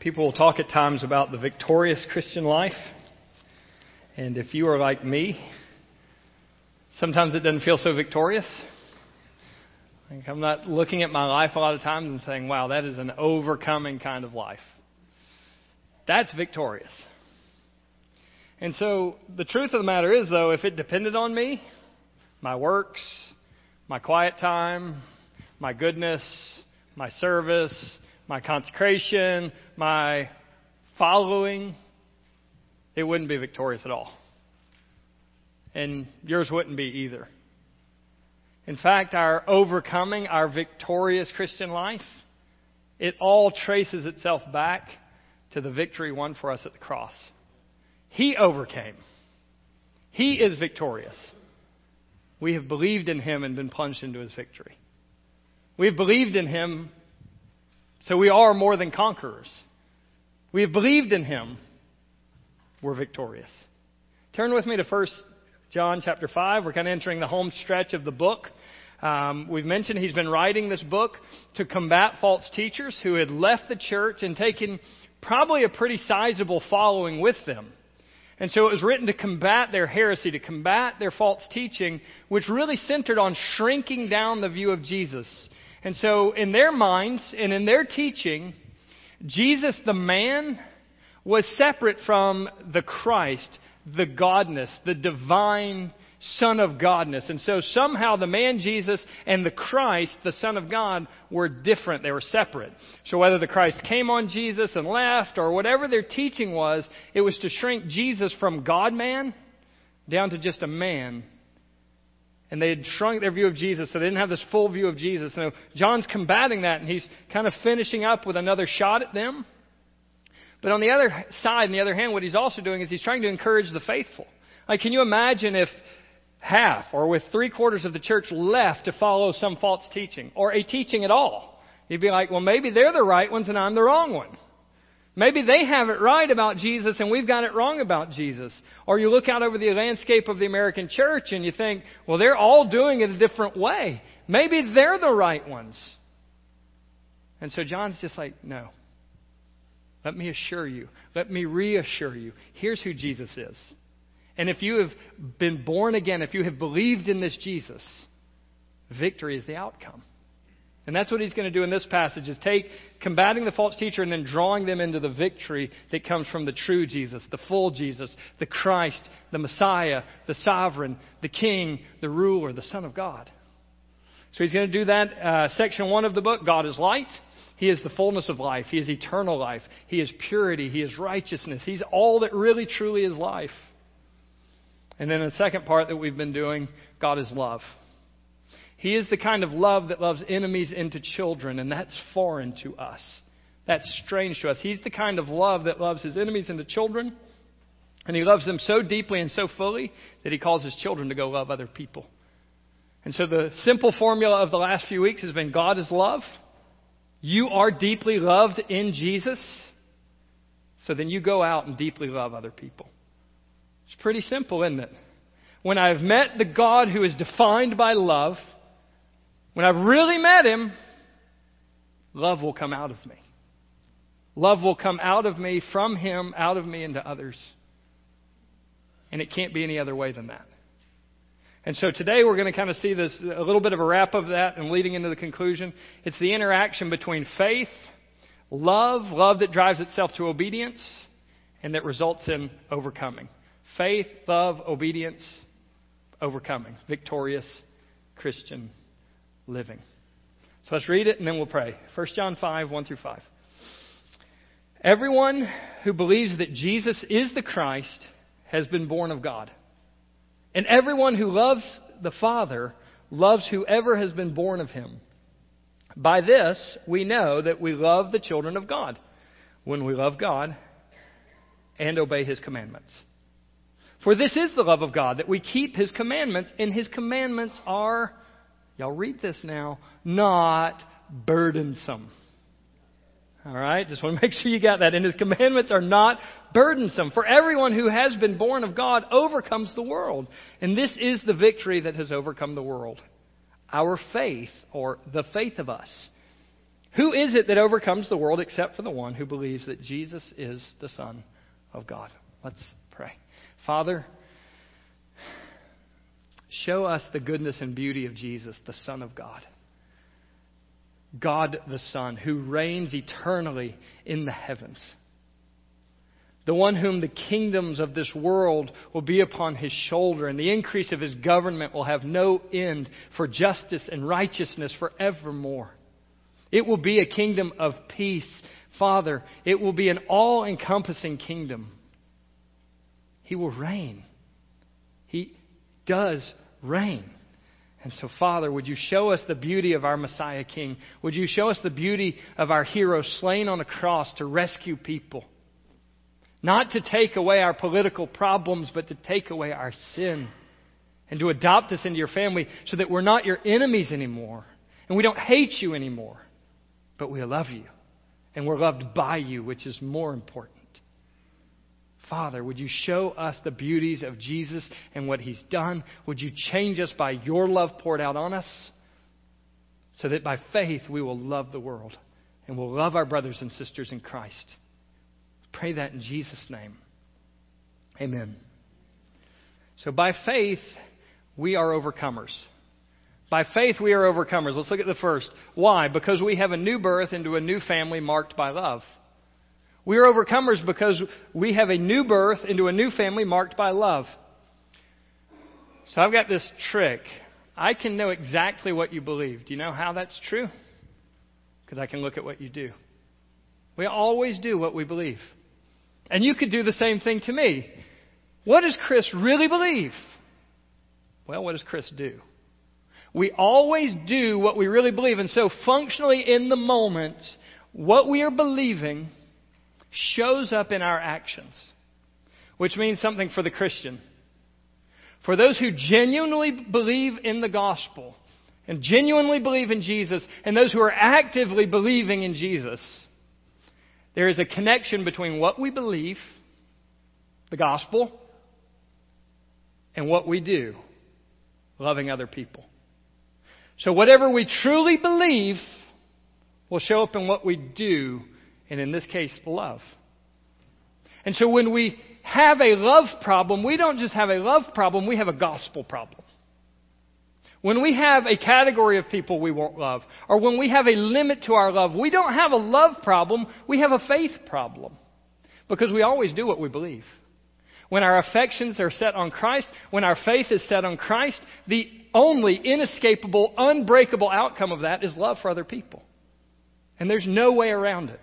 People will talk at times about the victorious Christian life. And if you are like me, sometimes it doesn't feel so victorious. Like I'm not looking at my life a lot of times and saying, wow, that is an overcoming kind of life. That's victorious. And so the truth of the matter is, though, if it depended on me, my works, my quiet time, my goodness, my service, my consecration, my following, it wouldn't be victorious at all. And yours wouldn't be either. In fact, our overcoming, our victorious Christian life, it all traces itself back to the victory won for us at the cross. He overcame. He is victorious. We have believed in him and been plunged into his victory. We have believed in him, so we are more than conquerors. We have believed in him. We're victorious. Turn with me to 1 John chapter 5. We're kind of entering the home stretch of the book. We've mentioned he's been writing this book to combat false teachers who had left the church and taken probably a pretty sizable following with them. And so it was written to combat their heresy, to combat their false teaching, which really centered on shrinking down the view of Jesus. And so in their minds and in their teaching, Jesus the man was separate from the Christ, the Godness, the divine Son of Godness. And so somehow the man Jesus and the Christ, the Son of God, were different. They were separate. So whether the Christ came on Jesus and left or whatever their teaching was, it was to shrink Jesus from God-man down to just a man. And they had shrunk their view of Jesus, so they didn't have this full view of Jesus. So John's combating that, and he's kind of finishing up with another shot at them. But on the other side, on the other hand, what he's also doing is he's trying to encourage the faithful. Like, can you imagine if half or with 3/4 of the church left to follow some false teaching or a teaching at all? You'd be like, well, maybe they're the right ones and I'm the wrong one. Maybe they have it right about Jesus and we've got it wrong about Jesus. Or you look out over the landscape of the American church and you think, well, they're all doing it a different way. Maybe they're the right ones. And so John's just like, no. Let me assure you. Let me reassure you. Here's who Jesus is. And if you have been born again, if you have believed in this Jesus, victory is the outcome. And that's what he's going to do in this passage, is take combating the false teacher and then drawing them into the victory that comes from the true Jesus, the full Jesus, the Christ, the Messiah, the Sovereign, the King, the Ruler, the Son of God. So he's going to do that. Section 1 of the book, God is light. He is the fullness of life. He is eternal life. He is purity. He is righteousness. He's all that really truly is life. And then the second part that we've been doing, God is love. He is the kind of love that loves enemies into children, and that's foreign to us. That's strange to us. He's the kind of love that loves his enemies into children, and he loves them so deeply and so fully that he calls his children to go love other people. And so the simple formula of the last few weeks has been God is love. You are deeply loved in Jesus, so then you go out and deeply love other people. It's pretty simple, isn't it? When I've met the God who is defined by love, when I've really met him, love will come out of me. Love will come out of me, from him, out of me into others. And it can't be any other way than that. And so today we're going to kind of see this, a little bit of a wrap of that and leading into the conclusion. It's the interaction between faith, love that drives itself to obedience, and that results in overcoming. Faith, love, obedience, overcoming. Victorious Christian living. So let's read it and then we'll pray. 1 John 5, 1 through 5. Everyone who believes that Jesus is the Christ has been born of God. And everyone who loves the Father loves whoever has been born of him. By this, we know that we love the children of God, when we love God and obey his commandments. For this is the love of God, that we keep his commandments, and his commandments are, y'all read this now, not burdensome. All right, just want to make sure you got that. And his commandments are not burdensome. For everyone who has been born of God overcomes the world. And this is the victory that has overcome the world. Our faith, or the faith of us. Who is it that overcomes the world except for the one who believes that Jesus is the Son of God? Let's pray. Father, show us the goodness and beauty of Jesus, the Son of God. God the Son, who reigns eternally in the heavens. The one whom the kingdoms of this world will be upon his shoulder, and the increase of his government will have no end, for justice and righteousness forevermore. It will be a kingdom of peace. Father, it will be an all-encompassing kingdom. He will reign. He does reign. And so, Father, would you show us the beauty of our Messiah King? Would you show us the beauty of our hero slain on a cross to rescue people? Not to take away our political problems, but to take away our sin and to adopt us into your family so that we're not your enemies anymore and we don't hate you anymore, but we love you and we're loved by you, which is more important. Father, would you show us the beauties of Jesus and what he's done? Would you change us by your love poured out on us so that by faith we will love the world and we'll love our brothers and sisters in Christ? Pray that in Jesus' name. Amen. So by faith, we are overcomers. By faith, we are overcomers. Let's look at the first. Why? Because we have a new birth into a new family marked by love. We are overcomers because we have a new birth into a new family marked by love. So I've got this trick. I can know exactly what you believe. Do you know how that's true? Because I can look at what you do. We always do what we believe. And you could do the same thing to me. What does Chris really believe? Well, what does Chris do? We always do what we really believe. And so functionally in the moment, what we are believing shows up in our actions, which means something for the Christian. For those who genuinely believe in the gospel and genuinely believe in Jesus, and those who are actively believing in Jesus, there is a connection between what we believe, the gospel, and what we do, loving other people. So whatever we truly believe will show up in what we do, and in this case, love. And so when we have a love problem, we don't just have a love problem, we have a gospel problem. When we have a category of people we won't love, or when we have a limit to our love, we don't have a love problem, we have a faith problem. Because we always do what we believe. When our affections are set on Christ, when our faith is set on Christ, the only inescapable, unbreakable outcome of that is love for other people. And there's no way around it.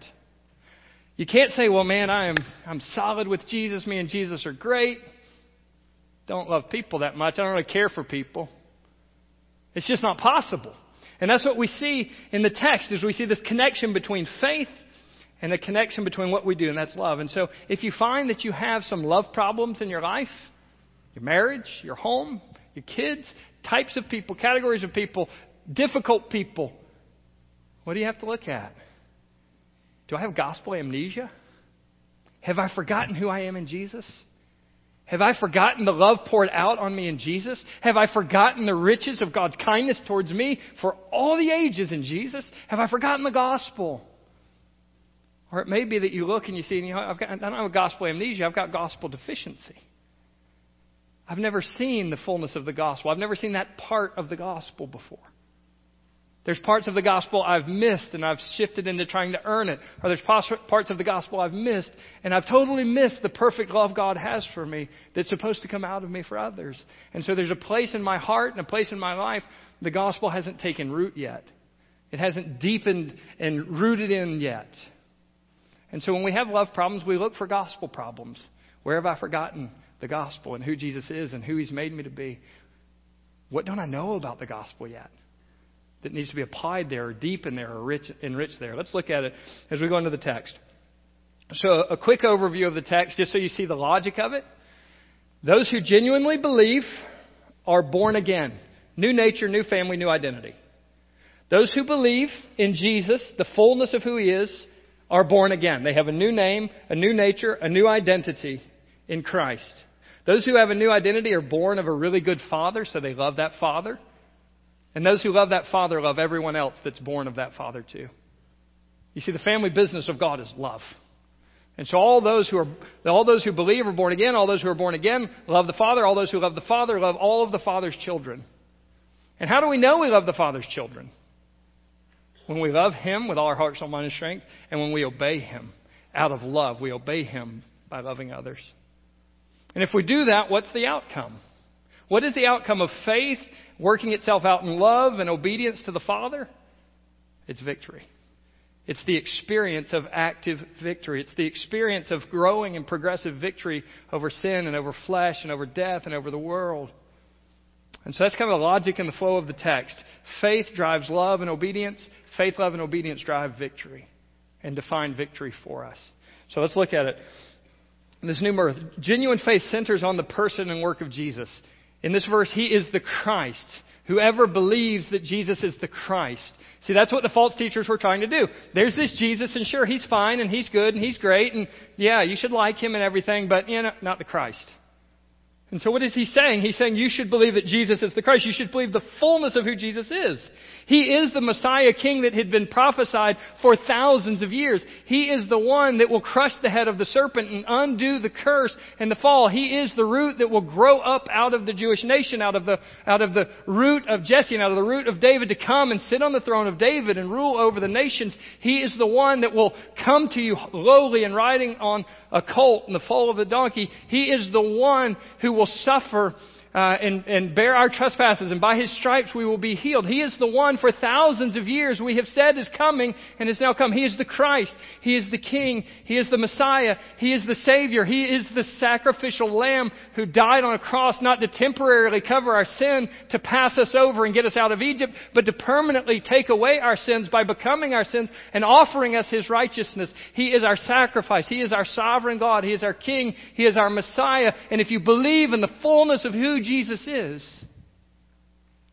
You can't say, well, man, I'm solid with Jesus. Me and Jesus are great. Don't love people that much. I don't really care for people. It's just not possible. And that's what we see in the text, is we see this connection between faith and the connection between what we do, and that's love. And so if you find that you have some love problems in your life, your marriage, your home, your kids, types of people, categories of people, difficult people, what do you have to look at? Do I have gospel amnesia? Have I forgotten who I am in Jesus? Have I forgotten the love poured out on me in Jesus? Have I forgotten the riches of God's kindness towards me for all the ages in Jesus? Have I forgotten the gospel? Or it may be that you look and you see, and you know, I don't have gospel amnesia, I've got gospel deficiency. I've never seen the fullness of the gospel. I've never seen that part of the gospel before. There's parts of the gospel I've missed and I've shifted into trying to earn it. Or there's parts of the gospel I've missed and I've totally missed the perfect love God has for me that's supposed to come out of me for others. And so there's a place in my heart and a place in my life the gospel hasn't taken root yet. It hasn't deepened and rooted in yet. And so when we have love problems, we look for gospel problems. Where have I forgotten the gospel and who Jesus is and who he's made me to be? What don't I know about the gospel yet that needs to be applied there or deep in there or enriched there? Let's look at it as we go into the text. So a quick overview of the text, just so you see the logic of it. Those who genuinely believe are born again. New nature, new family, new identity. Those who believe in Jesus, the fullness of who he is, are born again. They have a new name, a new nature, a new identity in Christ. Those who have a new identity are born of a really good father, so they love that father. And those who love that father love everyone else that's born of that father too. You see, the family business of God is love. And so all those who believe are born again. All those who are born again love the Father. All those who love the Father love all of the Father's children. And how do we know we love the Father's children? When we love Him with all our heart, soul, mind, and strength, and when we obey Him out of love. We obey Him by loving others. And if we do that, what's the outcome? What is the outcome of faith working itself out in love and obedience to the Father? It's victory. It's the experience of active victory. It's the experience of growing and progressive victory over sin and over flesh and over death and over the world. And so that's kind of the logic and the flow of the text. Faith drives love and obedience. Faith, love, and obedience drive victory and define victory for us. So let's look at it. This new birth. Genuine faith centers on the person and work of Jesus. In this verse, He is the Christ. Whoever believes that Jesus is the Christ. See, that's what the false teachers were trying to do. There's this Jesus, and sure, He's fine, and He's good, and He's great, and yeah, you should like Him and everything, but you know, not the Christ. And so what is He saying? He's saying you should believe that Jesus is the Christ. You should believe the fullness of who Jesus is. He is the Messiah King that had been prophesied for thousands of years. He is the one that will crush the head of the serpent and undo the curse and the fall. He is the root that will grow up out of the Jewish nation, out of the root of Jesse and out of the root of David to come and sit on the throne of David and rule over the nations. He is the one that will come to you lowly and riding on a colt and the foal of a donkey. He is the one who will suffer and bear our trespasses, and by His stripes we will be healed. He is the one for thousands of years we have said is coming and has now come. He is the Christ. He is the King. He is the Messiah. He is the Savior. He is the sacrificial Lamb who died on a cross not to temporarily cover our sin, to pass us over and get us out of Egypt, but to permanently take away our sins by becoming our sins and offering us His righteousness. He is our sacrifice. He is our sovereign God. He is our King. He is our Messiah. And if you believe in the fullness of who Jesus is,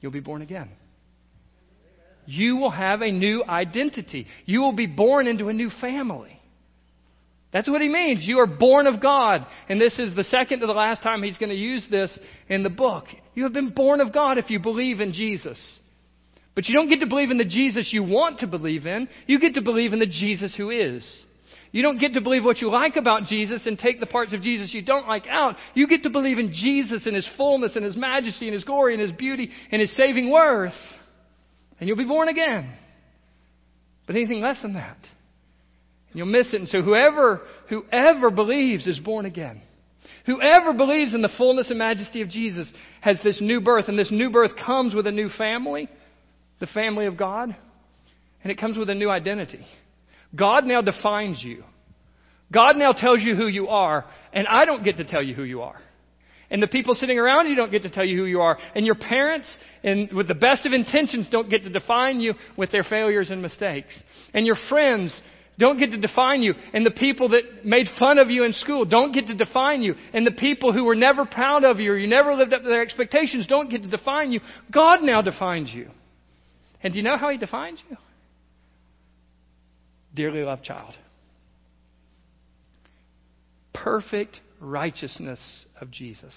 you'll be born again. You will have a new identity. You will be born into a new family. That's what He means. You are born of God. And this is the second to the last time He's going to use this in the book. You have been born of God if you believe in Jesus. But you don't get to believe in the Jesus you want to believe in. You get to believe in the Jesus who is. You don't get to believe what you like about Jesus and take the parts of Jesus you don't like out. You get to believe in Jesus and His fullness and His majesty and His glory and His beauty and His saving worth. And you'll be born again. But anything less than that, and you'll miss it. And so whoever believes is born again. Whoever believes in the fullness and majesty of Jesus has this new birth. And this new birth comes with a new family, the family of God. And it comes with a new identity. God now defines you. God now tells you who you are, and I don't get to tell you who you are. And the people sitting around you don't get to tell you who you are. And your parents, and with the best of intentions, don't get to define you with their failures and mistakes. And your friends don't get to define you. And the people that made fun of you in school don't get to define you. And the people who were never proud of you or you never lived up to their expectations don't get to define you. God now defines you. And do you know how He defines you? Dearly loved child. Perfect righteousness of Jesus.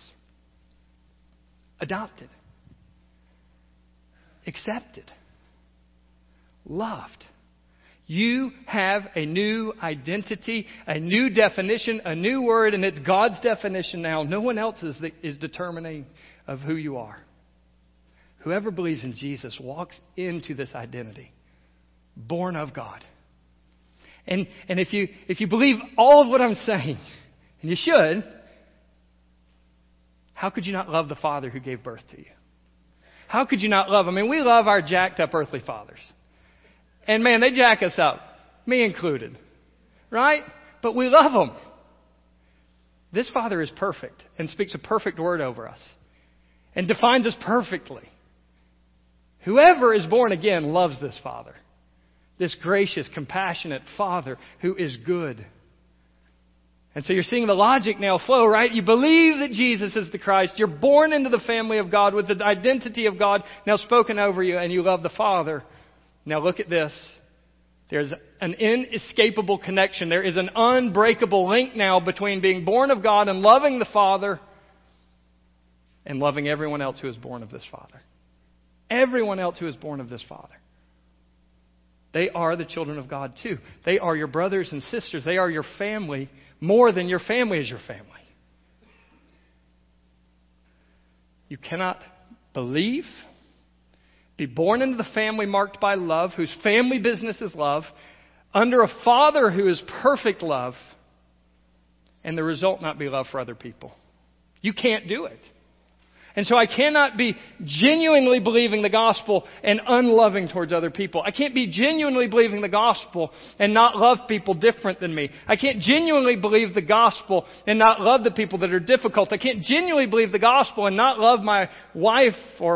Adopted. Accepted. Loved. You have a new identity, a new definition, a new word, and it's God's definition now. No one else is determining of who you are. Whoever believes in Jesus walks into this identity. Born of God. And if you believe all of what I'm saying, and you should, how could you not love the Father who gave birth to you? How could you not love? I mean, we love our jacked up earthly fathers. And man, they jack us up, me included, right? But we love them. This Father is perfect and speaks a perfect word over us and defines us perfectly. Whoever is born again loves this Father. This gracious, compassionate Father who is good. And so you're seeing the logic now flow, right? You believe that Jesus is the Christ. You're born into the family of God with the identity of God now spoken over you, and you love the Father. Now look at this. There's an inescapable connection. There is an unbreakable link now between being born of God and loving the Father and loving everyone else who is born of this Father. Everyone else who is born of this Father. They are the children of God too. They are your brothers and sisters. They are your family more than your family is your family. You cannot believe, be born into the family marked by love, whose family business is love, under a father who is perfect love, and the result not be love for other people. You can't do it. And so I cannot be genuinely believing the gospel and unloving towards other people. I can't be genuinely believing the gospel and not love people different than me. I can't genuinely believe the gospel and not love the people that are difficult. I can't genuinely believe the gospel and not love my wife or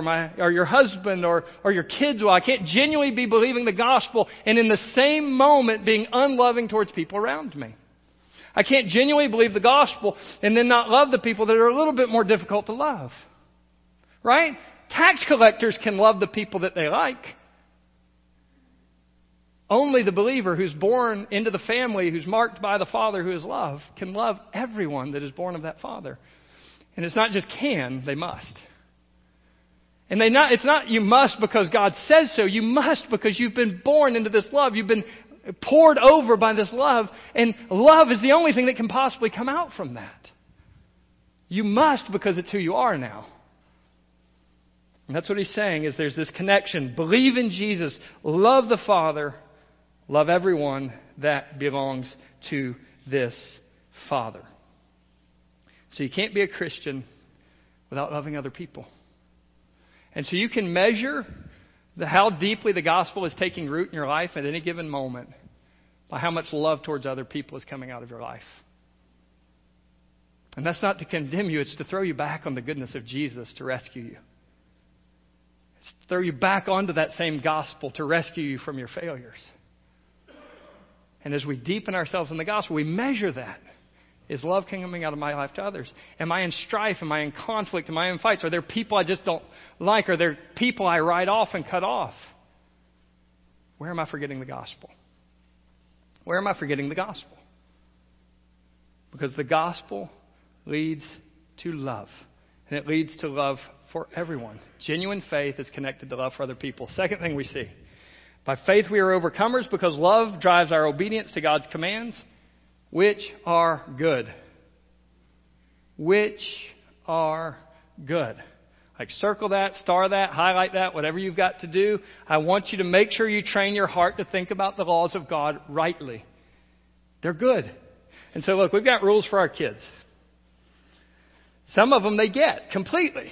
your husband or your kids well. I can't genuinely be believing the gospel and in the same moment being unloving towards people around me. I can't genuinely believe the gospel and then not love the people that are a little bit more difficult to love. Right? Tax collectors can love the people that they like. Only the believer who's born into the family, who's marked by the Father who is love, can love everyone that is born of that Father. And it's not just can, they must. And it's not you must because God says so. You must because you've been born into this love. You've been poured over by this love. And love is the only thing that can possibly come out from that. You must because it's who you are now. And that's what he's saying is there's this connection. Believe in Jesus. Love the Father. Love everyone that belongs to this Father. So you can't be a Christian without loving other people. And so you can measure how deeply the gospel is taking root in your life at any given moment by how much love towards other people is coming out of your life. And that's not to condemn you. It's to throw you back on the goodness of Jesus to rescue you. Throw you back onto that same gospel to rescue you from your failures. And as we deepen ourselves in the gospel, we measure that. Is love coming out of my life to others? Am I in strife? Am I in conflict? Am I in fights? Are there people I just don't like? Are there people I write off and cut off? Where am I forgetting the gospel? Where am I forgetting the gospel? Because the gospel leads to love. And it leads to love for everyone. Genuine faith is connected to love for other people. Second thing we see. By faith we are overcomers because love drives our obedience to God's commands, which are good. Which are good. Like circle that, star that, highlight that, whatever you've got to do. I want you to make sure you train your heart to think about the laws of God rightly. They're good. And so look, we've got rules for our kids. Some of them they get completely.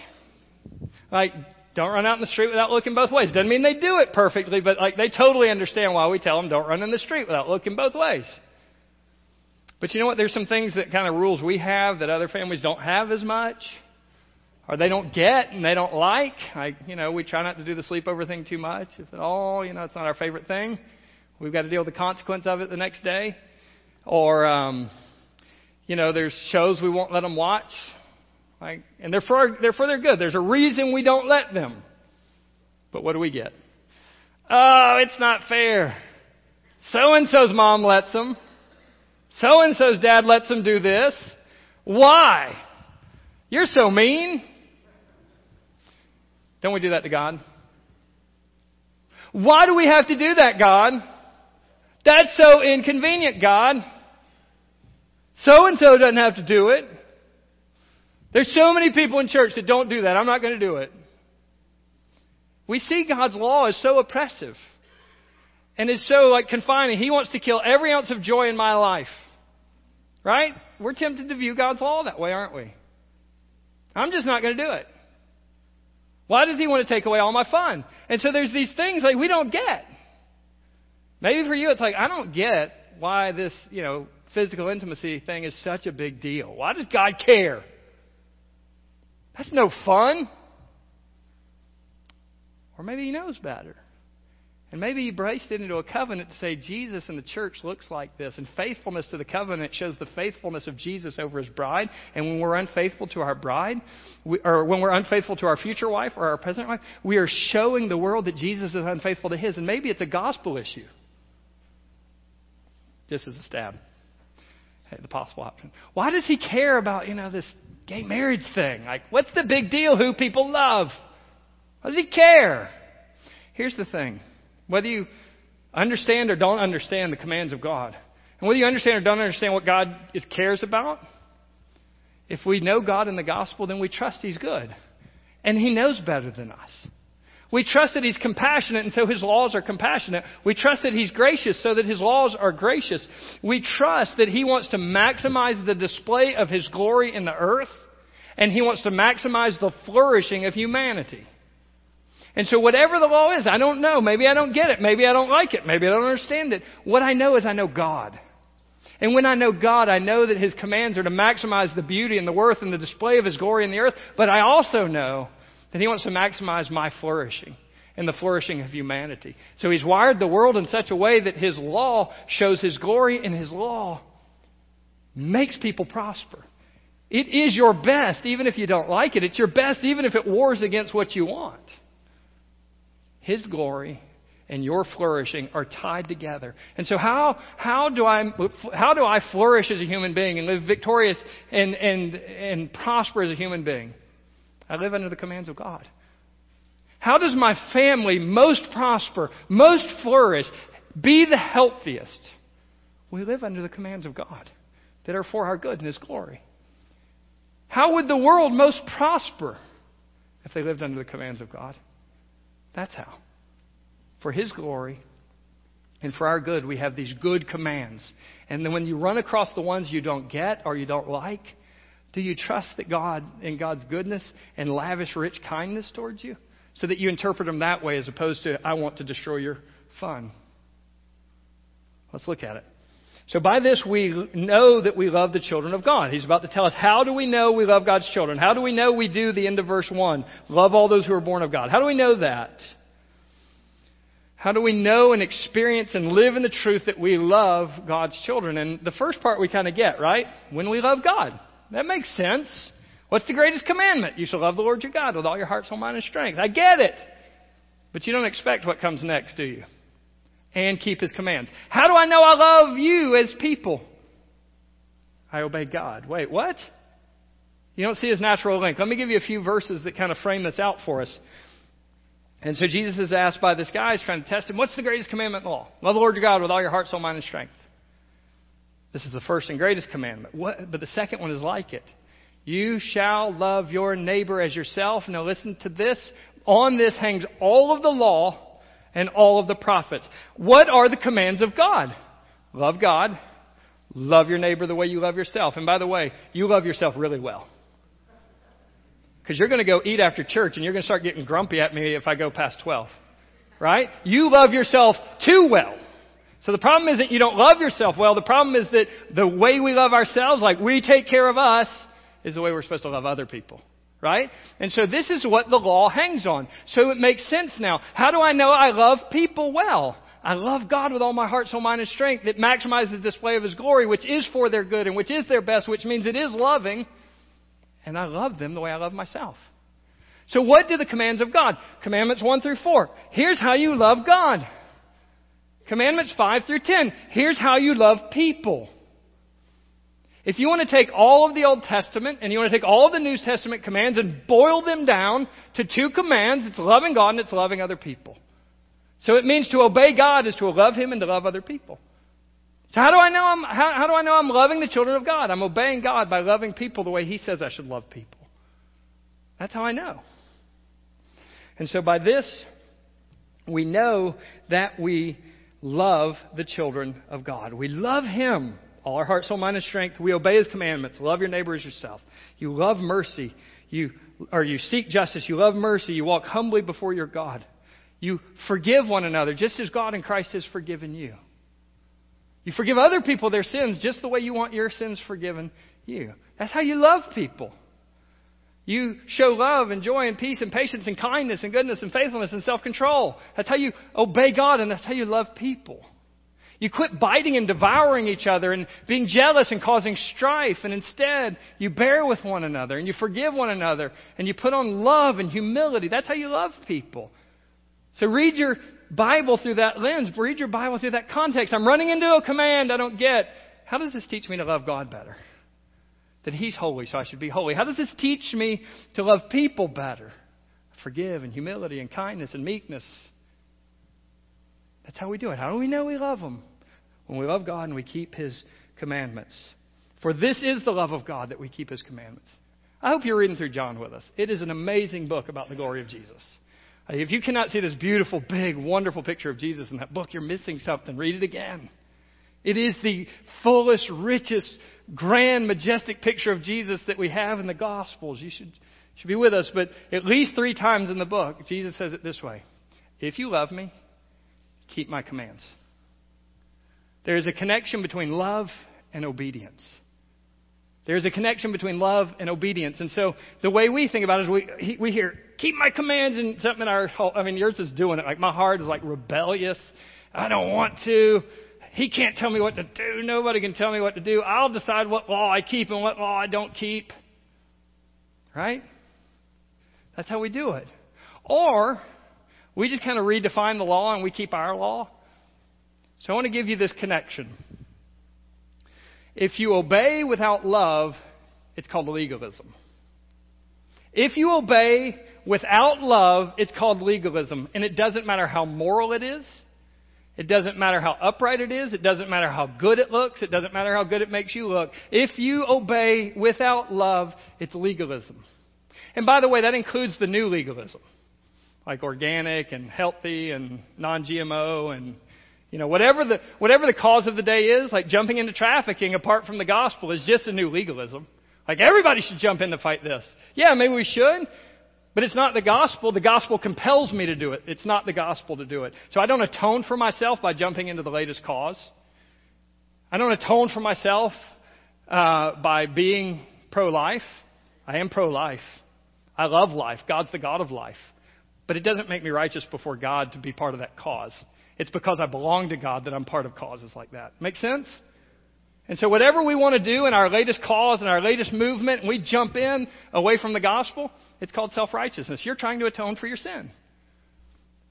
Like, don't run out in the street without looking both ways. Doesn't mean they do it perfectly, but like they totally understand why we tell them don't run in the street without looking both ways. But you know what? There's some things that kind of rules we have that other families don't have as much, or they don't get and they don't like. Like, you know, we try not to do the sleepover thing too much. If at all, you know, it's not our favorite thing. We've got to deal with the consequence of it the next day. Or, you know, there's shows we won't let them watch. Like, and they're for their good. There's a reason we don't let them. But what do we get? Oh, it's not fair. So-and-so's mom lets them. So-and-so's dad lets them do this. Why? You're so mean. Don't we do that to God? Why do we have to do that, God? That's so inconvenient, God. So-and-so doesn't have to do it. There's so many people in church that don't do that. I'm not going to do it. We see God's law as so oppressive and is so like confining. He wants to kill every ounce of joy in my life. Right? We're tempted to view God's law that way, aren't we? I'm just not going to do it. Why does he want to take away all my fun? And so there's these things like we don't get. Maybe for you it's like, I don't get why this, you know, physical intimacy thing is such a big deal. Why does God care? That's no fun. Or maybe he knows better. And maybe he braced it into a covenant to say Jesus and the church looks like this. And faithfulness to the covenant shows the faithfulness of Jesus over his bride. And when we're unfaithful to our bride, or when we're unfaithful to our future wife or our present wife, we are showing the world that Jesus is unfaithful to his. And maybe it's a gospel issue. This is a stab at the possible option. Why does he care about, you know, this gay marriage thing? Like, what's the big deal who people love? Why does he care? Here's the thing. Whether you Understand or don't understand the commands of God. And whether you understand or don't understand what God cares about, if we know God in the gospel, then we trust He's good. And He knows better than us. We trust that He's compassionate, and so His laws are compassionate. We trust that He's gracious, so that His laws are gracious. We trust that He wants to maximize the display of His glory in the earth, and He wants to maximize the flourishing of humanity. And so whatever the law is, I don't know. Maybe I don't get it. Maybe I don't like it. Maybe I don't understand it. What I know is I know God. And when I know God, I know that His commands are to maximize the beauty and the worth and the display of His glory in the earth. But I also know that He wants to maximize my flourishing and the flourishing of humanity. So He's wired the world in such a way that His law shows His glory, and His law makes people prosper. It is your best, even if you don't like it. It's your best, even if it wars against what you want. His glory and your flourishing are tied together. And so how do I flourish as a human being and live victorious and prosper as a human being? I live under the commands of God. How does my family most prosper, most flourish, be the healthiest? We live under the commands of God that are for our good and His glory. How would the world most prosper if they lived under the commands of God? That's how. For His glory and for our good, we have these good commands. And then when you run across the ones you don't get or you don't like, do you trust that God in God's goodness and lavish, rich kindness towards you, so that you interpret them that way as opposed to, I want to destroy your fun? Let's look at it. So by this, we know that we love the children of God. He's about to tell us, how do we know we love God's children? How do we know we do? The end of verse 1, love all those who are born of God. How do we know that? How do we know and experience and live in the truth that we love God's children? And the first part we kind of get, right? When we love God. That makes sense. What's the greatest commandment? You shall love the Lord your God with all your heart, soul, mind, and strength. I get it. But you don't expect what comes next, do you? And keep His commands. How do I know I love you as people? I obey God. Wait, what? You don't see His natural link. Let me give you a few verses that kind of frame this out for us. And so Jesus is asked by this guy. He's trying to test Him. What's the greatest commandment in the law? Love the Lord your God with all your heart, soul, mind, and strength. This is the first and greatest commandment. But the second one is like it. You shall love your neighbor as yourself. Now listen to this. On this hangs all of the law and all of the prophets. What are the commands of God? Love God. Love your neighbor the way you love yourself. And by the way, you love yourself really well. Because you're going to go eat after church and you're going to start getting grumpy at me if I go past 12. Right? You love yourself too well. So the problem isn't you don't love yourself well. The problem is that the way we love ourselves, like we take care of us, is the way we're supposed to love other people. Right? And so this is what the law hangs on. So it makes sense now. How do I know I love people well? I love God with all my heart, soul, mind, and strength that maximizes the display of His glory, which is for their good and which is their best, which means it is loving. And I love them the way I love myself. So what do the commands of God? Commandments 1-4. Here's how you love God. Commandments 5-10. Here's how you love people. If you want to take all of the Old Testament and you want to take all of the New Testament commands and boil them down to two commands, it's loving God and it's loving other people. So it means to obey God is to love Him and to love other people. So how do I know I'm loving the children of God? I'm obeying God by loving people the way He says I should love people. That's how I know. And so by this, we know that we love the children of God. We love Him. All our heart, soul, mind, and strength. We obey His commandments. Love your neighbor as yourself. You love mercy. You seek justice. You love mercy. You walk humbly before your God. You forgive one another just as God in Christ has forgiven you. You forgive other people their sins just the way you want your sins forgiven you. That's how you love people. You show love and joy and peace and patience and kindness and goodness and faithfulness and self-control. That's how you obey God, and that's how you love people. You quit biting and devouring each other and being jealous and causing strife, and instead you bear with one another and you forgive one another and you put on love and humility. That's how you love people. So read your Bible through that lens. Read your Bible through that context. I'm running into a command I don't get. How does this teach me to love God better? That He's holy, so I should be holy. How does this teach me to love people better? Forgive and humility and kindness and meekness. That's how we do it. How do we know we love Him? When we love God and we keep His commandments. For this is the love of God, that we keep His commandments. I hope you're reading through John with us. It is an amazing book about the glory of Jesus. If you cannot see this beautiful, big, wonderful picture of Jesus in that book, you're missing something. Read it again. It is the fullest, richest, grand, majestic picture of Jesus that we have in the Gospels. You should be with us, but at least 3 times in the book, Jesus says it this way. If you love me, keep my commands. There is a connection between love and obedience. There's a connection between love and obedience. And so the way we think about it is we hear, keep my commands, and something in our whole, yours is doing it. Like my heart is like rebellious. I don't want to. He can't tell me what to do. Nobody can tell me what to do. I'll decide what law I keep and what law I don't keep. Right? That's how we do it. Or we just kind of redefine the law and we keep our law. So I want to give you this connection. If you obey without love, it's called legalism. If you obey without love, it's called legalism. And it doesn't matter how moral it is. It doesn't matter how upright it is. It doesn't matter how good it looks. It doesn't matter how good it makes you look. If you obey without love, it's legalism. And by the way, that includes the new legalism. Like organic and healthy and non-GMO and whatever the cause of the day is, like jumping into trafficking apart from the gospel is just a new legalism. Like everybody should jump in to fight this. Yeah, maybe we should, but it's not the gospel. The gospel compels me to do it. It's not the gospel to do it. So I don't atone for myself by jumping into the latest cause. I don't atone for myself by being pro-life. I am pro-life. I love life. God's the God of life. But it doesn't make me righteous before God to be part of that cause. It's because I belong to God that I'm part of causes like that. Make sense? And so whatever we want to do in our latest cause and our latest movement, and we jump in away from the gospel, it's called self-righteousness. You're trying to atone for your sin.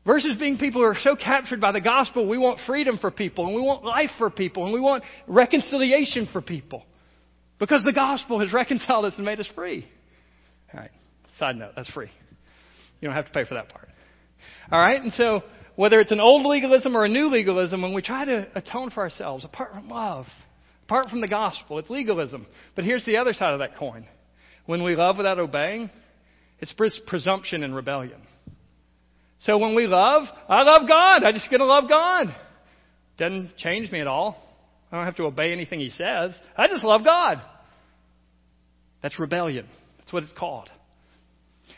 Versus being people who are so captured by the gospel, we want freedom for people, and we want life for people, and we want reconciliation for people. Because the gospel has reconciled us and made us free. All right. Side note, that's free. You don't have to pay for that part. All right. And so whether it's an old legalism or a new legalism, when we try to atone for ourselves, apart from love, apart from the gospel, it's legalism. But here's the other side of that coin. When we love without obeying, it's presumption and rebellion. So when we love, I love God. I'm just going to love God. Doesn't change me at all. I don't have to obey anything He says. I just love God. That's rebellion. That's what it's called.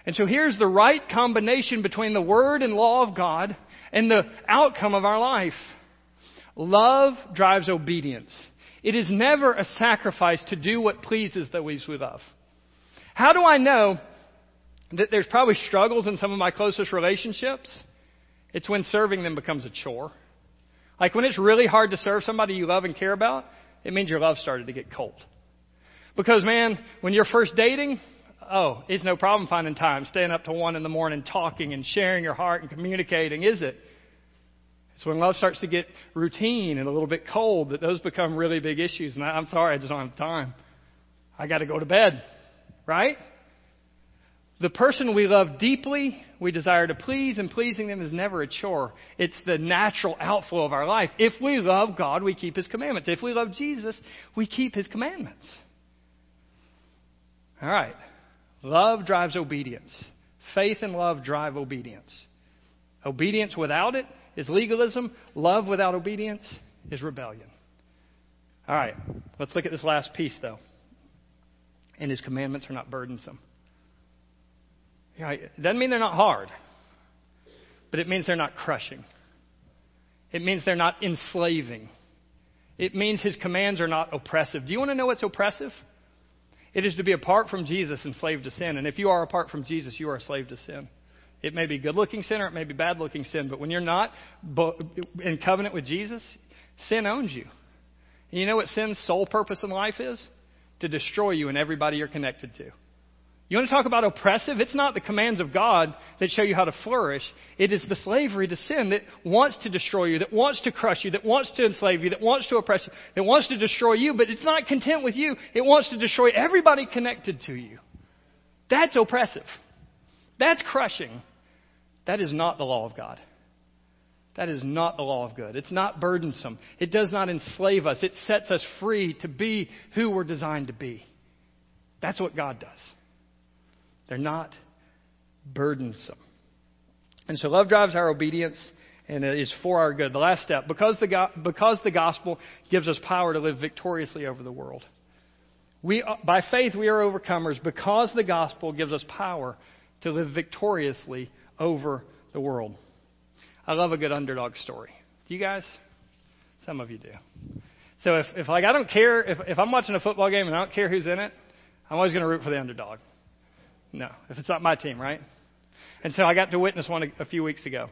And so here's the right combination between the Word and law of God and the outcome of our life. Love drives obedience. It is never a sacrifice to do what pleases those we love. How do I know that there's probably struggles in some of my closest relationships? It's when serving them becomes a chore. Like when it's really hard to serve somebody you love and care about, it means your love started to get cold. Because, man, when you're first dating, oh, it's no problem finding time, staying up till 1 a.m, talking and sharing your heart and communicating, is it? It's when love starts to get routine and a little bit cold that those become really big issues. And I'm sorry, I just don't have time. I got to go to bed, right? The person we love deeply, we desire to please, and pleasing them is never a chore. It's the natural outflow of our life. If we love God, we keep His commandments. If we love Jesus, we keep His commandments. All right. Love drives obedience. Faith and love drive obedience. Obedience without it is legalism. Love without obedience is rebellion. All right, let's look at this last piece, though. And His commandments are not burdensome. It doesn't mean they're not hard, but it means they're not crushing. It means they're not enslaving. It means His commands are not oppressive. Do you want to know what's oppressive? It is to be apart from Jesus and slave to sin. And if you are apart from Jesus, you are a slave to sin. It may be good-looking sin or it may be bad-looking sin. But when you're not in covenant with Jesus, sin owns you. And you know what sin's sole purpose in life is? To destroy you and everybody you're connected to. You want to talk about oppressive? It's not the commands of God that show you how to flourish. It is the slavery to sin that wants to destroy you, that wants to crush you, that wants to enslave you, that wants to oppress you, that wants to destroy you, but it's not content with you. It wants to destroy everybody connected to you. That's oppressive. That's crushing. That is not the law of God. That is not the law of good. It's not burdensome. It does not enslave us. It sets us free to be who we're designed to be. That's what God does. They're not burdensome. And so love drives our obedience, and it is for our good. The last step, because the gospel gives us power to live victoriously over the world. By faith, we are overcomers because the gospel gives us power to live victoriously over the world. I love a good underdog story. Do you guys? Some of you do. So if I don't care, if I'm watching a football game and I don't care who's in it, I'm always going to root for the underdog. No, if it's not my team, right? And so I got to witness one a few weeks ago.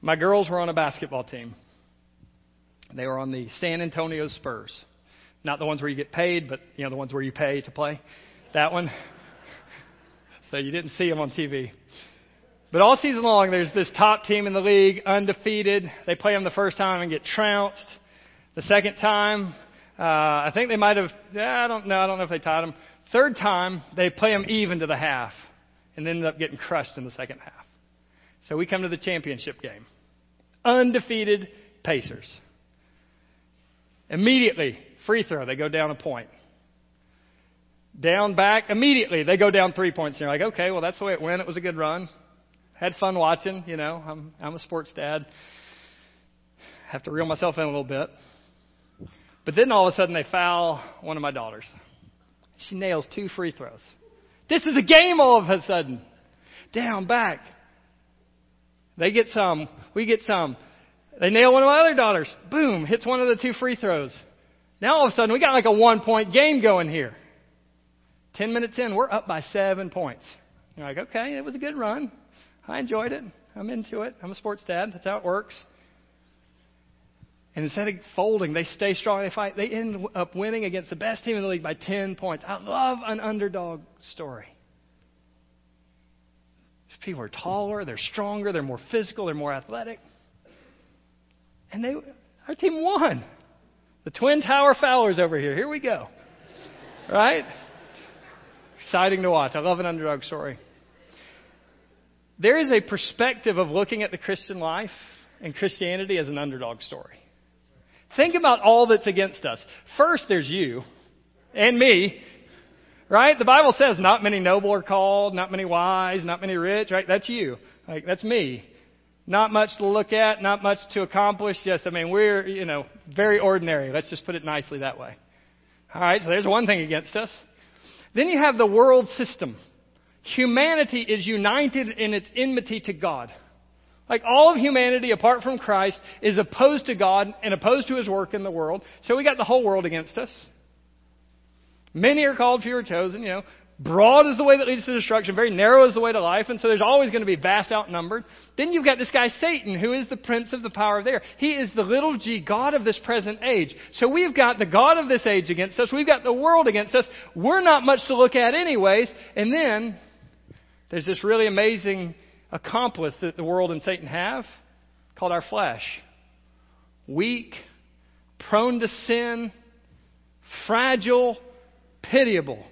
My girls were on a basketball team. They were on the San Antonio Spurs. Not the ones where you get paid, but you know the ones where you pay to play. That one. So you didn't see them on TV. But all season long, there's this top team in the league, undefeated. They play them the first time and get trounced. The second time, I think they might have, I don't know if they tied them. Third time, they play them even to the half and ended up getting crushed in the second half. So we come to the championship game. Undefeated Pacers. Immediately, free throw, they go down a point. Down back, immediately, they go down 3 points. And you're like, okay, well, that's the way it went. It was a good run. Had fun watching, you know. I'm a sports dad. Have to reel myself in a little bit. But then all of a sudden they foul one of my daughters. She nails 2 free throws. This is a game all of a sudden. Down, back. They get some. We get some. They nail one of my other daughters. Boom, hits one of the 2 free throws. Now all of a sudden we got like a 1-point game going here. 10 minutes in, we're up by 7 points. You're like, okay, it was a good run. I enjoyed it. I'm into it. I'm a sports dad. That's how it works. And instead of folding, they stay strong. They fight. They end up winning against the best team in the league by 10 points. I love an underdog story. People are taller. They're stronger. They're more physical. They're more athletic. And our team won. The Twin Tower Fowlers over here. Here we go. Right? Exciting to watch. I love an underdog story. There is a perspective of looking at the Christian life and Christianity as an underdog story. Think about all that's against us. First, there's you and me, right? The Bible says not many noble are called, not many wise, not many rich, right? That's you. Like, that's me. Not much to look at, not much to accomplish. Yes, I mean, we're, you know, very ordinary. Let's just put it nicely that way. All right, so there's one thing against us. Then you have the world system. Humanity is united in its enmity to God. Like all of humanity apart from Christ is opposed to God and opposed to his work in the world. So we got the whole world against us. Many are called, few are chosen, you know. Broad is the way that leads to destruction. Very narrow is the way to life. And so there's always going to be vast outnumbered. Then you've got this guy Satan, who is the prince of the power of the air. He is the little g god of this present age. So we've got the god of this age against us. We've got the world against us. We're not much to look at anyways. And then there's this really amazing accomplice that the world and Satan have called our flesh. Weak, prone to sin, fragile, pitiable.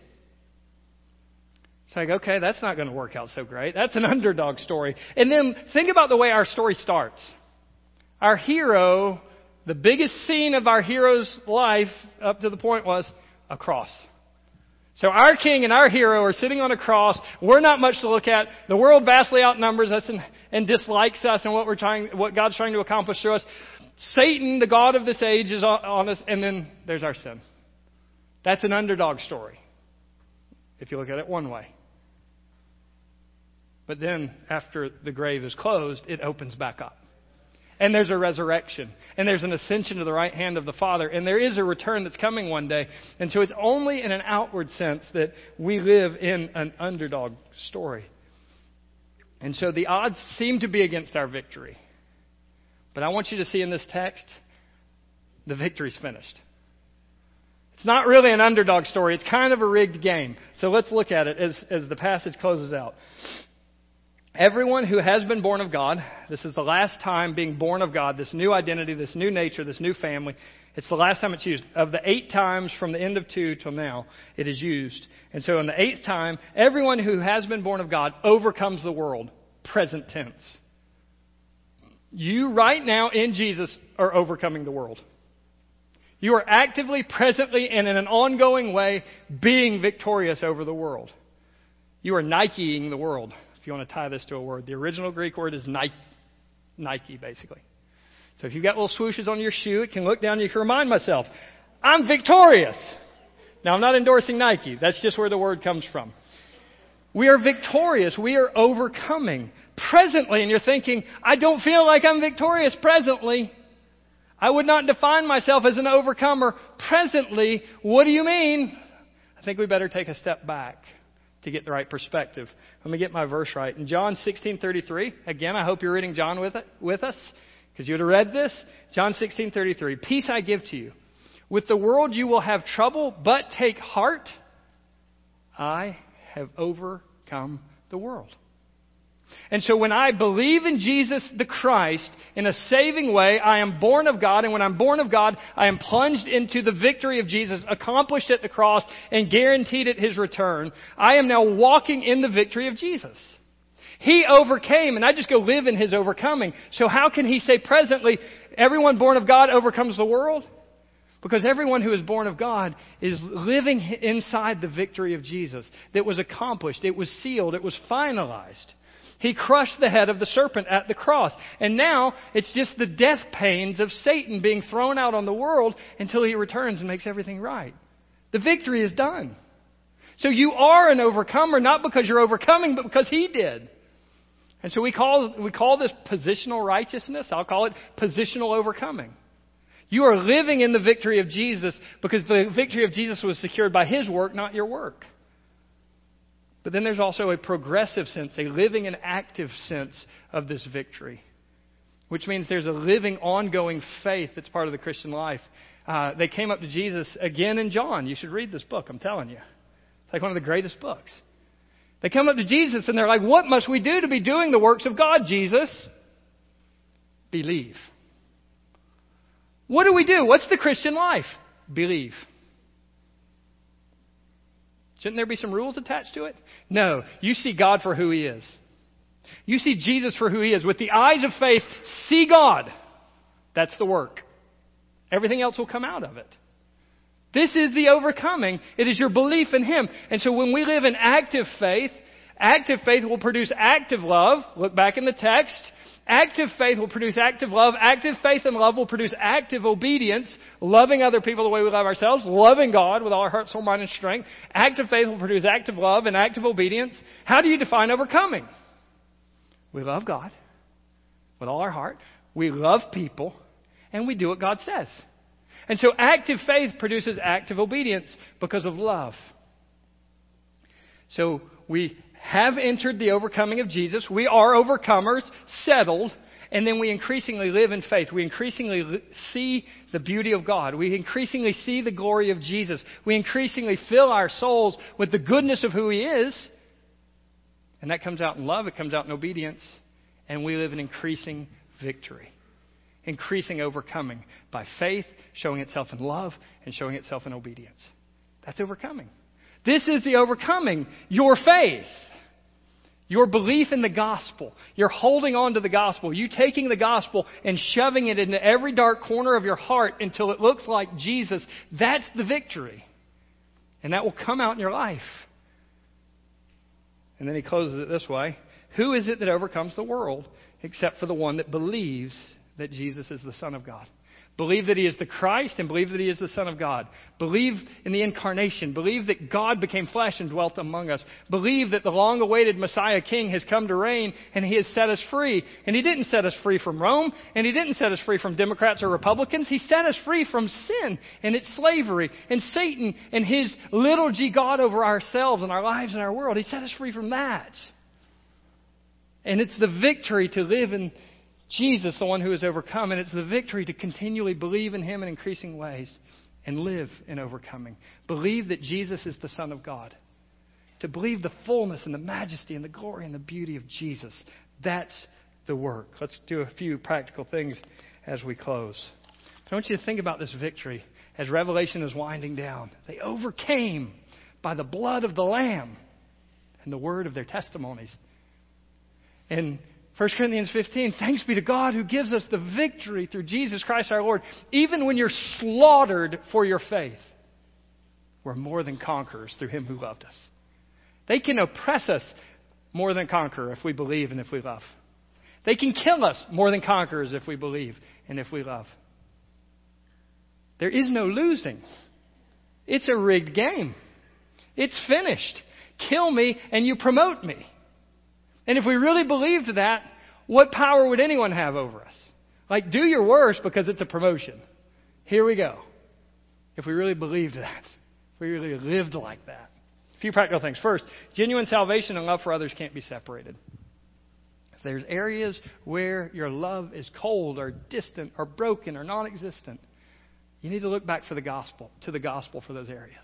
It's like, okay, that's not going to work out so great. That's an underdog story. And then think about the way our story starts. Our hero, the biggest scene of our hero's life up to the point was a cross. So our king and our hero are sitting on a cross. We're not much to look at. The world vastly outnumbers us and dislikes us and what God's trying to accomplish through us. Satan, the god of this age, is on us. And then there's our sin. That's an underdog story, if you look at it one way. But then after the grave is closed, it opens back up. And there's a resurrection. And there's an ascension to the right hand of the Father. And there is a return that's coming one day. And so it's only in an outward sense that we live in an underdog story. And so the odds seem to be against our victory. But I want you to see in this text, the victory's finished. It's not really an underdog story. It's kind of a rigged game. So let's look at it as the passage closes out. Everyone who has been born of God, this is the last time being born of God, this new identity, this new nature, this new family, it's the last time it's used. Of the 8 times from the end of 2 till now, it is used. And so in the 8th time, everyone who has been born of God overcomes the world, present tense. You right now in Jesus are overcoming the world. You are actively, presently, and in an ongoing way being victorious over the world. You are Nikeing the world, if you want to tie this to a word. The original Greek word is Nike, basically. So if you've got little swooshes on your shoe, it can look down and you can remind myself, I'm victorious. Now, I'm not endorsing Nike. That's just where the word comes from. We are victorious. We are overcoming presently. And you're thinking, I don't feel like I'm victorious presently. I would not define myself as an overcomer presently. What do you mean? I think we better take a step back to get the right perspective. Let me get my verse right. In John 16:33, again, I hope you're reading John with us, because you would have read this. John 16:33, peace I give to you. With the world you will have trouble, but take heart. I have overcome the world. And so when I believe in Jesus the Christ in a saving way, I am born of God. And when I'm born of God, I am plunged into the victory of Jesus, accomplished at the cross and guaranteed at his return. I am now walking in the victory of Jesus. He overcame, and I just go live in his overcoming. So how can he say presently, everyone born of God overcomes the world? Because everyone who is born of God is living inside the victory of Jesus that was accomplished, it was sealed, it was finalized. He crushed the head of the serpent at the cross. And now it's just the death pains of Satan being thrown out on the world until he returns and makes everything right. The victory is done. So you are an overcomer, not because you're overcoming, but because he did. And so we call this positional righteousness. I'll call it positional overcoming. You are living in the victory of Jesus because the victory of Jesus was secured by his work, not your work. But then there's also a progressive sense, a living and active sense of this victory, which means there's a living, ongoing faith that's part of the Christian life. They came up to Jesus again in John. You should read this book, I'm telling you. It's like one of the greatest books. They come up to Jesus and they're like, what must we do to be doing the works of God, Jesus? Believe. What do we do? What's the Christian life? Believe. Shouldn't there be some rules attached to it? No. You see God for who he is. You see Jesus for who he is. With the eyes of faith, see God. That's the work. Everything else will come out of it. This is the overcoming. It is your belief in him. And so when we live in active faith will produce active love. Look back in the text. Active faith will produce active love. Active faith and love will produce active obedience, loving other people the way we love ourselves, loving God with all our heart, soul, mind, and strength. Active faith will produce active love and active obedience. How do you define overcoming? We love God with all our heart. We love people, and we do what God says. And so active faith produces active obedience because of love. So we have entered the overcoming of Jesus. We are overcomers, settled, and then we increasingly live in faith. We increasingly see the beauty of God. We increasingly see the glory of Jesus. We increasingly fill our souls with the goodness of who he is. And that comes out in love. It comes out in obedience. And we live in increasing victory, increasing overcoming by faith, showing itself in love, and showing itself in obedience. That's overcoming. This is the overcoming, your faith, your belief in the gospel, your holding on to the gospel, you taking the gospel and shoving it into every dark corner of your heart until it looks like Jesus. That's the victory. And that will come out in your life. And then he closes it this way. Who is it that overcomes the world except for the one that believes that Jesus is the Son of God? Believe that he is the Christ and believe that he is the Son of God. Believe in the incarnation. Believe that God became flesh and dwelt among us. Believe that the long-awaited Messiah King has come to reign and he has set us free. And he didn't set us free from Rome. And he didn't set us free from Democrats or Republicans. He set us free from sin and its slavery and Satan and his little g God over ourselves and our lives and our world. He set us free from that. And it's the victory to live in Jesus, the one who has overcome, and it's the victory to continually believe in him in increasing ways and live in overcoming. Believe that Jesus is the Son of God. To believe the fullness and the majesty and the glory and the beauty of Jesus. That's the work. Let's do a few practical things as we close. I want you to think about this victory as Revelation is winding down. They overcame by the blood of the Lamb and the word of their testimonies. And 1 Corinthians 15, thanks be to God who gives us the victory through Jesus Christ our Lord. Even when you're slaughtered for your faith, we're more than conquerors through him who loved us. They can oppress us more than conquer if we believe and if we love. They can kill us more than conquerors if we believe and if we love. There is no losing. It's a rigged game. It's finished. Kill me and you promote me. And if we really believed that, what power would anyone have over us? Like, do your worst because it's a promotion. Here we go. If we really believed that, if we really lived like that. A few practical things. First, genuine salvation and love for others can't be separated. If there's areas where your love is cold or distant or broken or non-existent, you need to look back to the gospel for those areas.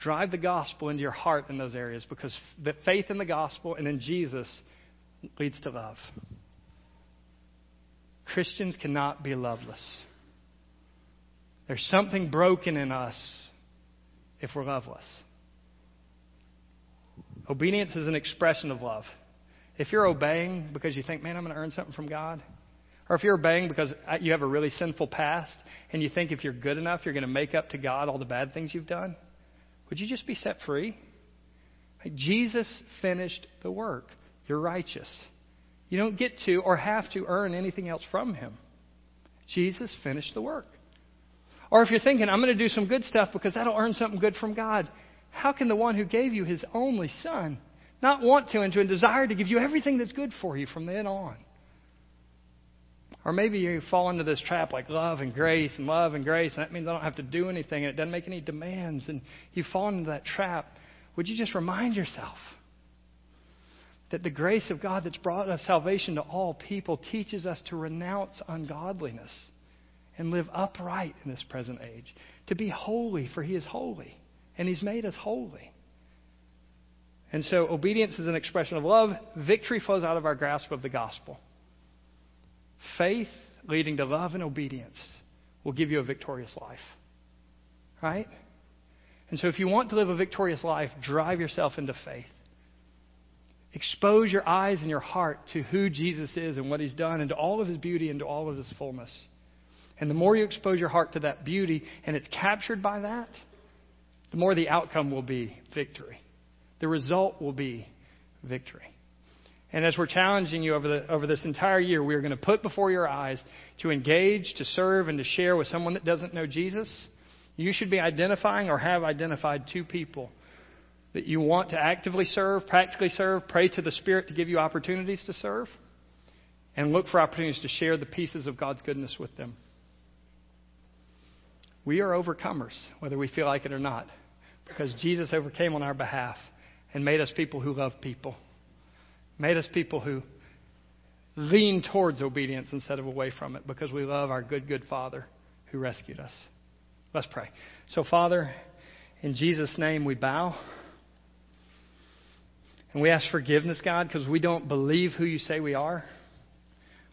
Drive the gospel into your heart in those areas, because the faith in the gospel and in Jesus leads to love. Christians cannot be loveless. There's something broken in us if we're loveless. Obedience is an expression of love. If you're obeying because you think, man, I'm going to earn something from God, or if you're obeying because you have a really sinful past and you think if you're good enough, you're going to make up to God all the bad things you've done, would you just be set free? Like, Jesus finished the work. You're righteous. You don't get to or have to earn anything else from him. Jesus finished the work. Or if you're thinking, I'm going to do some good stuff because that'll earn something good from God, how can the one who gave you his only son not want to and to desire to give you everything that's good for you from then on? Or maybe you fall into this trap like love and grace, and that means I don't have to do anything, and it doesn't make any demands, and you fall into that trap. Would you just remind yourself that the grace of God that's brought us salvation to all people teaches us to renounce ungodliness and live upright in this present age, to be holy, for he is holy, and he's made us holy. And so obedience is an expression of love. Victory flows out of our grasp of the gospel. Faith leading to love and obedience will give you a victorious life, right? And so if you want to live a victorious life, drive yourself into faith. Expose your eyes and your heart to who Jesus is and what he's done, and to all of his beauty and to all of his fullness. And the more you expose your heart to that beauty and it's captured by that, the more the outcome will be victory. The result will be victory. And as we're challenging you over this entire year, we are going to put before your eyes to engage, to serve, and to share with someone that doesn't know Jesus. You should be identifying or have identified two people that you want to actively serve, practically serve, pray to the Spirit to give you opportunities to serve, and look for opportunities to share the pieces of God's goodness with them. We are overcomers, whether we feel like it or not, because Jesus overcame on our behalf and made us people who love people. Made us people who lean towards obedience instead of away from it, because we love our good, good Father who rescued us. Let's pray. So, Father, in Jesus' name we bow. And we ask forgiveness, God, because we don't believe who you say we are.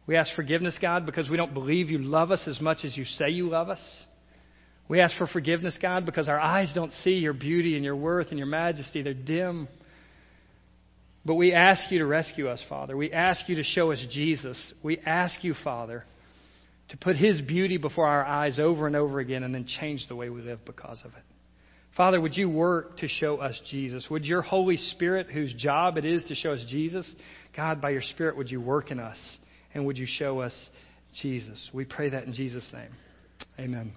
We ask forgiveness, God, because we don't believe you love us as much as you say you love us. We ask for forgiveness, God, because our eyes don't see your beauty and your worth and your majesty. They're dim. But we ask you to rescue us, Father. We ask you to show us Jesus. We ask you, Father, to put his beauty before our eyes over and over again, and then change the way we live because of it. Father, would you work to show us Jesus? Would your Holy Spirit, whose job it is to show us Jesus, God, by your Spirit, would you work in us, and would you show us Jesus? We pray that in Jesus' name. Amen.